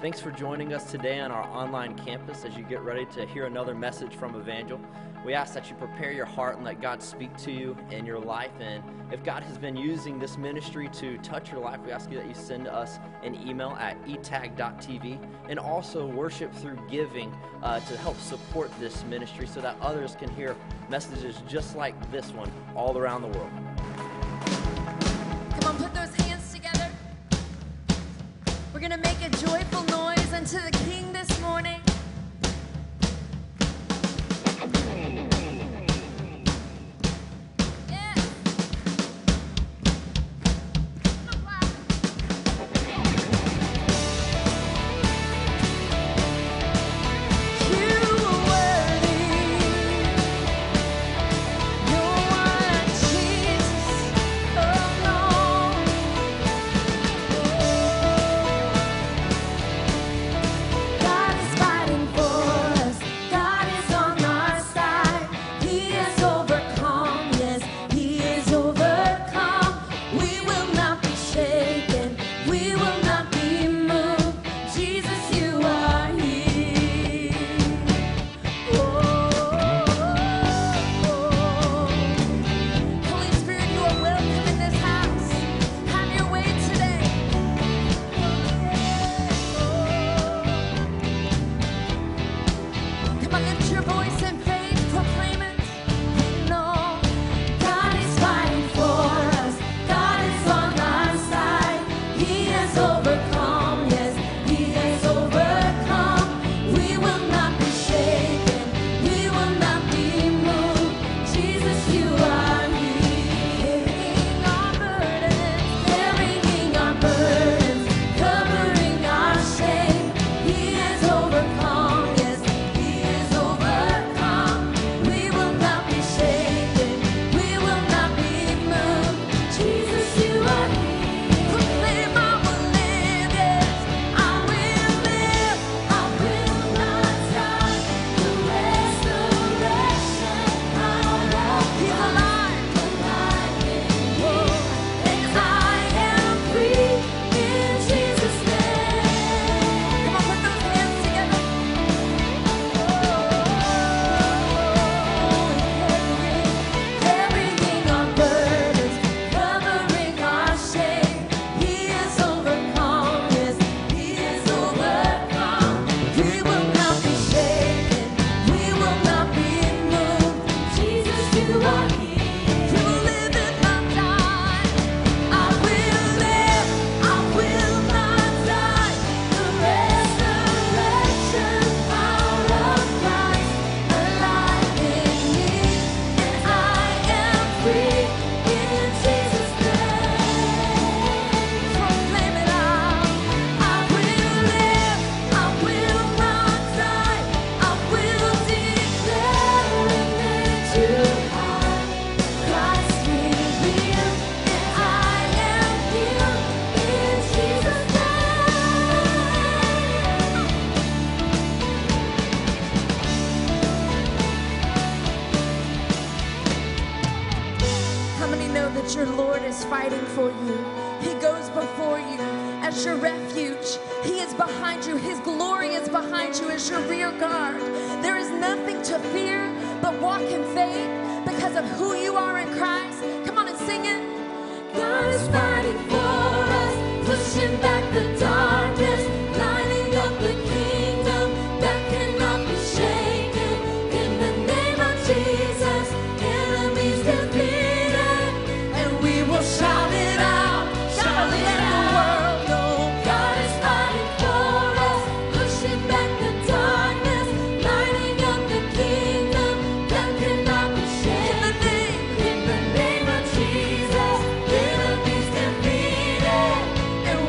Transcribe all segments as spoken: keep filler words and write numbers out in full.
Thanks for joining us today on our online campus as you get ready to hear another message from Evangel. We ask that you prepare your heart and let God speak to you in your life. And if God has been using this ministry to touch your life, we ask you that you send us an email at etag dot t v and also worship through giving uh, to help support this ministry so that others can hear messages just like this one all around the world. Come on, put those hands together. We're going to make a joyful noise unto the King this morning.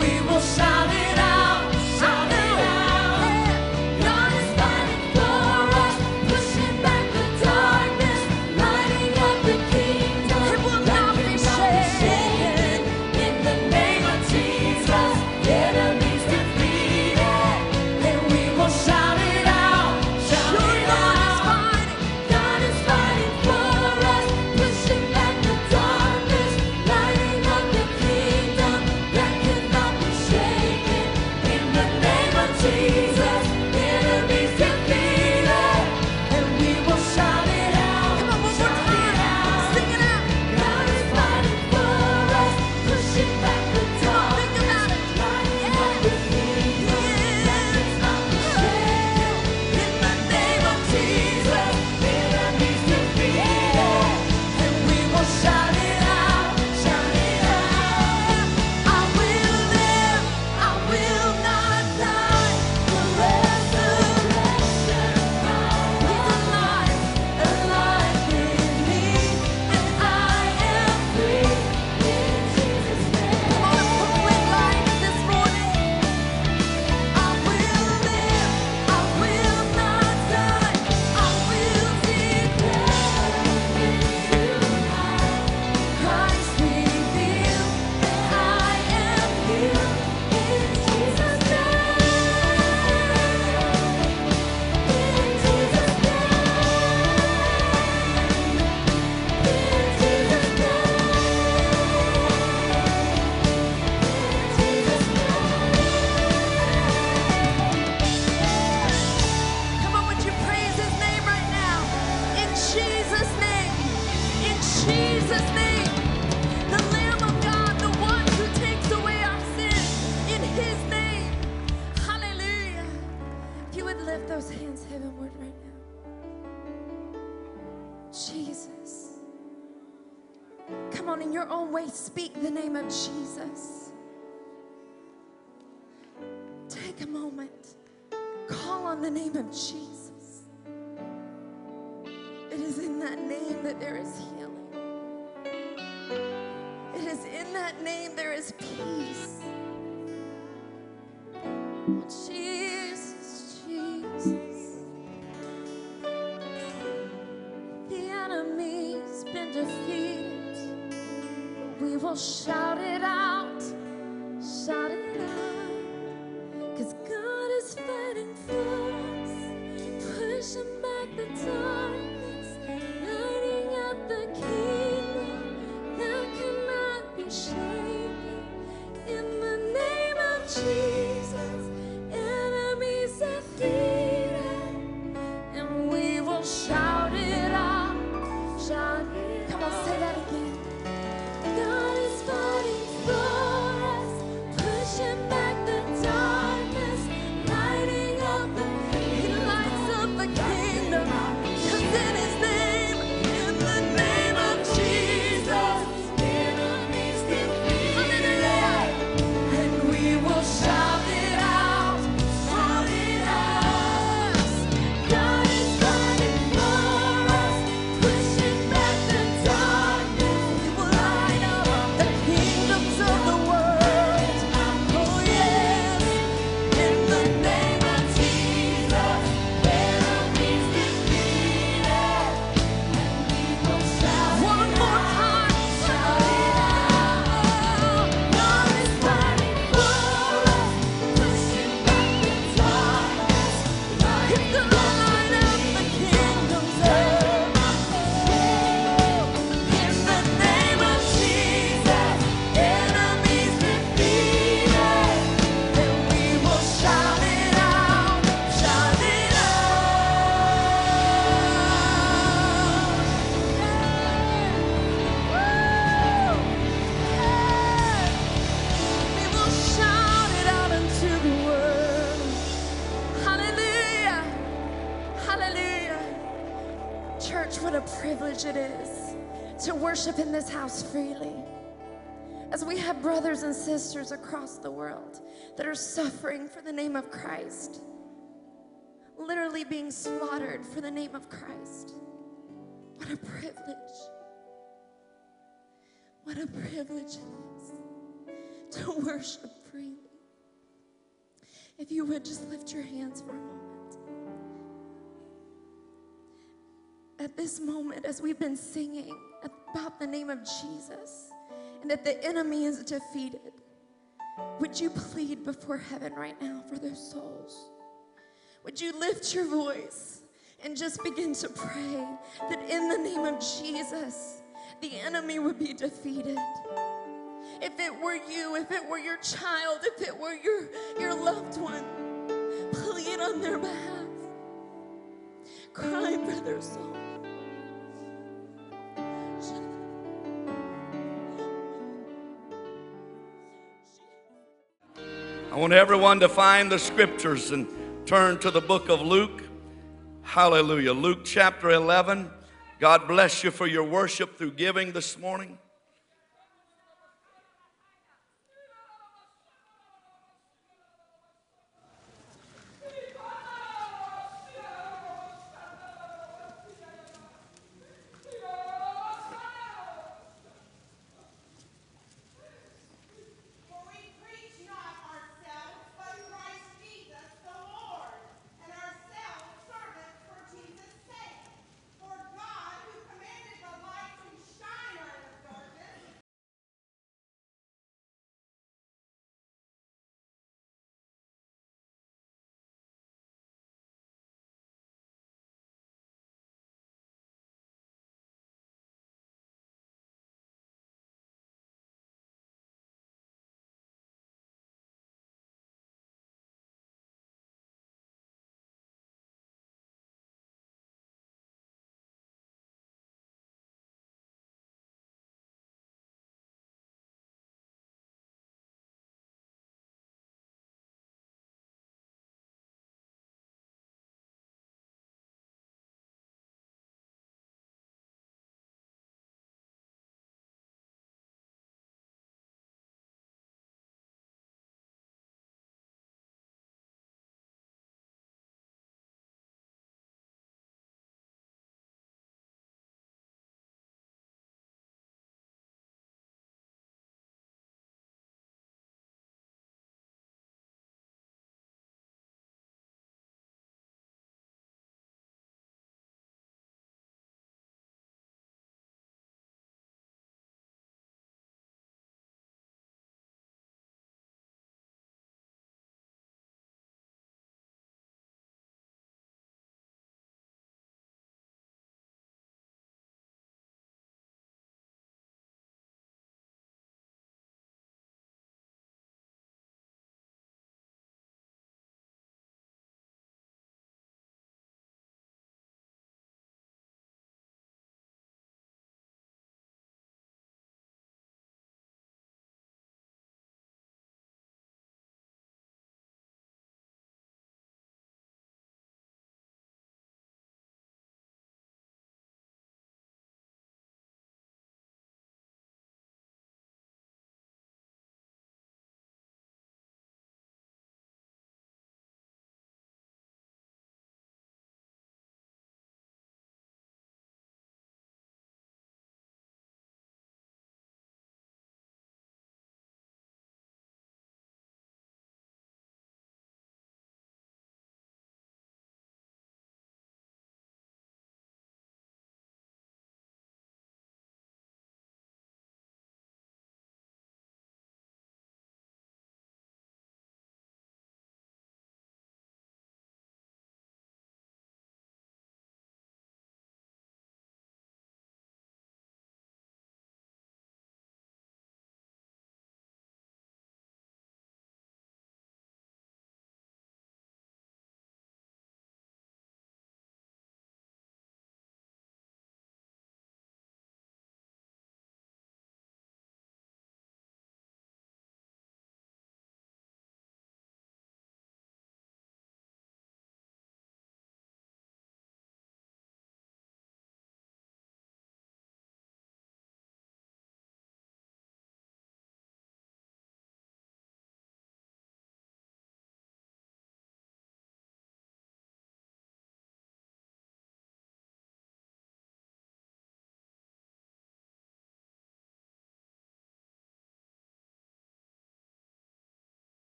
We will Come on, in your own way, speak the name of Jesus. Take a moment. Call on the name of Jesus. It is in that name that there is healing. It is in that name there is peace. Oh, Jesus, Jesus. The enemy's been defeated. We will shout it out, shout it out, 'cause God is fighting for us, pushing back the darkness, lighting up the kingdom that cannot be shaken. In the name of Jesus, enemies defeated, and we will shout it out, shout it out. Come on, say that again. God is fighting for us, pushing back the darkness, lighting up the kingdom. He lights up the kingdom, 'cause in His name, in the name of Jesus, enemies defeated. Hallelujah. And we will shout it out, shout it out. God is fighting for us, pushing back the darkness, we will light up the kingdoms of the world. Oh yes, in the name of Jesus, enemies defeated, and we will shout it out. One more time, shout it out. God is fighting for us, pushing back the darkness, lighting up the kingdoms of the world. In the name of Jesus, enemies defeated, and we will shout it out, shout it out. Yeah. Woo! Yeah. We will shout it out into the world. Hallelujah. Hallelujah. Church, what a privilege it is to worship in this house freely. As we have brothers and sisters across the world that are suffering for the name of Christ, literally being slaughtered for the name of Christ. What a privilege. What a privilege it is to worship freely. If you would, just lift your hands for a moment. At this moment, as we've been singing about the name of Jesus and that the enemy is defeated, would you plead before heaven right now for their souls? Would you lift your voice and just begin to pray that in the name of Jesus, the enemy would be defeated? If it were you, if it were your child, if it were your, your loved one, plead on their behalf. Cry for their soul. I want everyone to find the scriptures and turn to the book of Luke. Hallelujah. Luke chapter eleven. God bless you for your worship through giving this morning.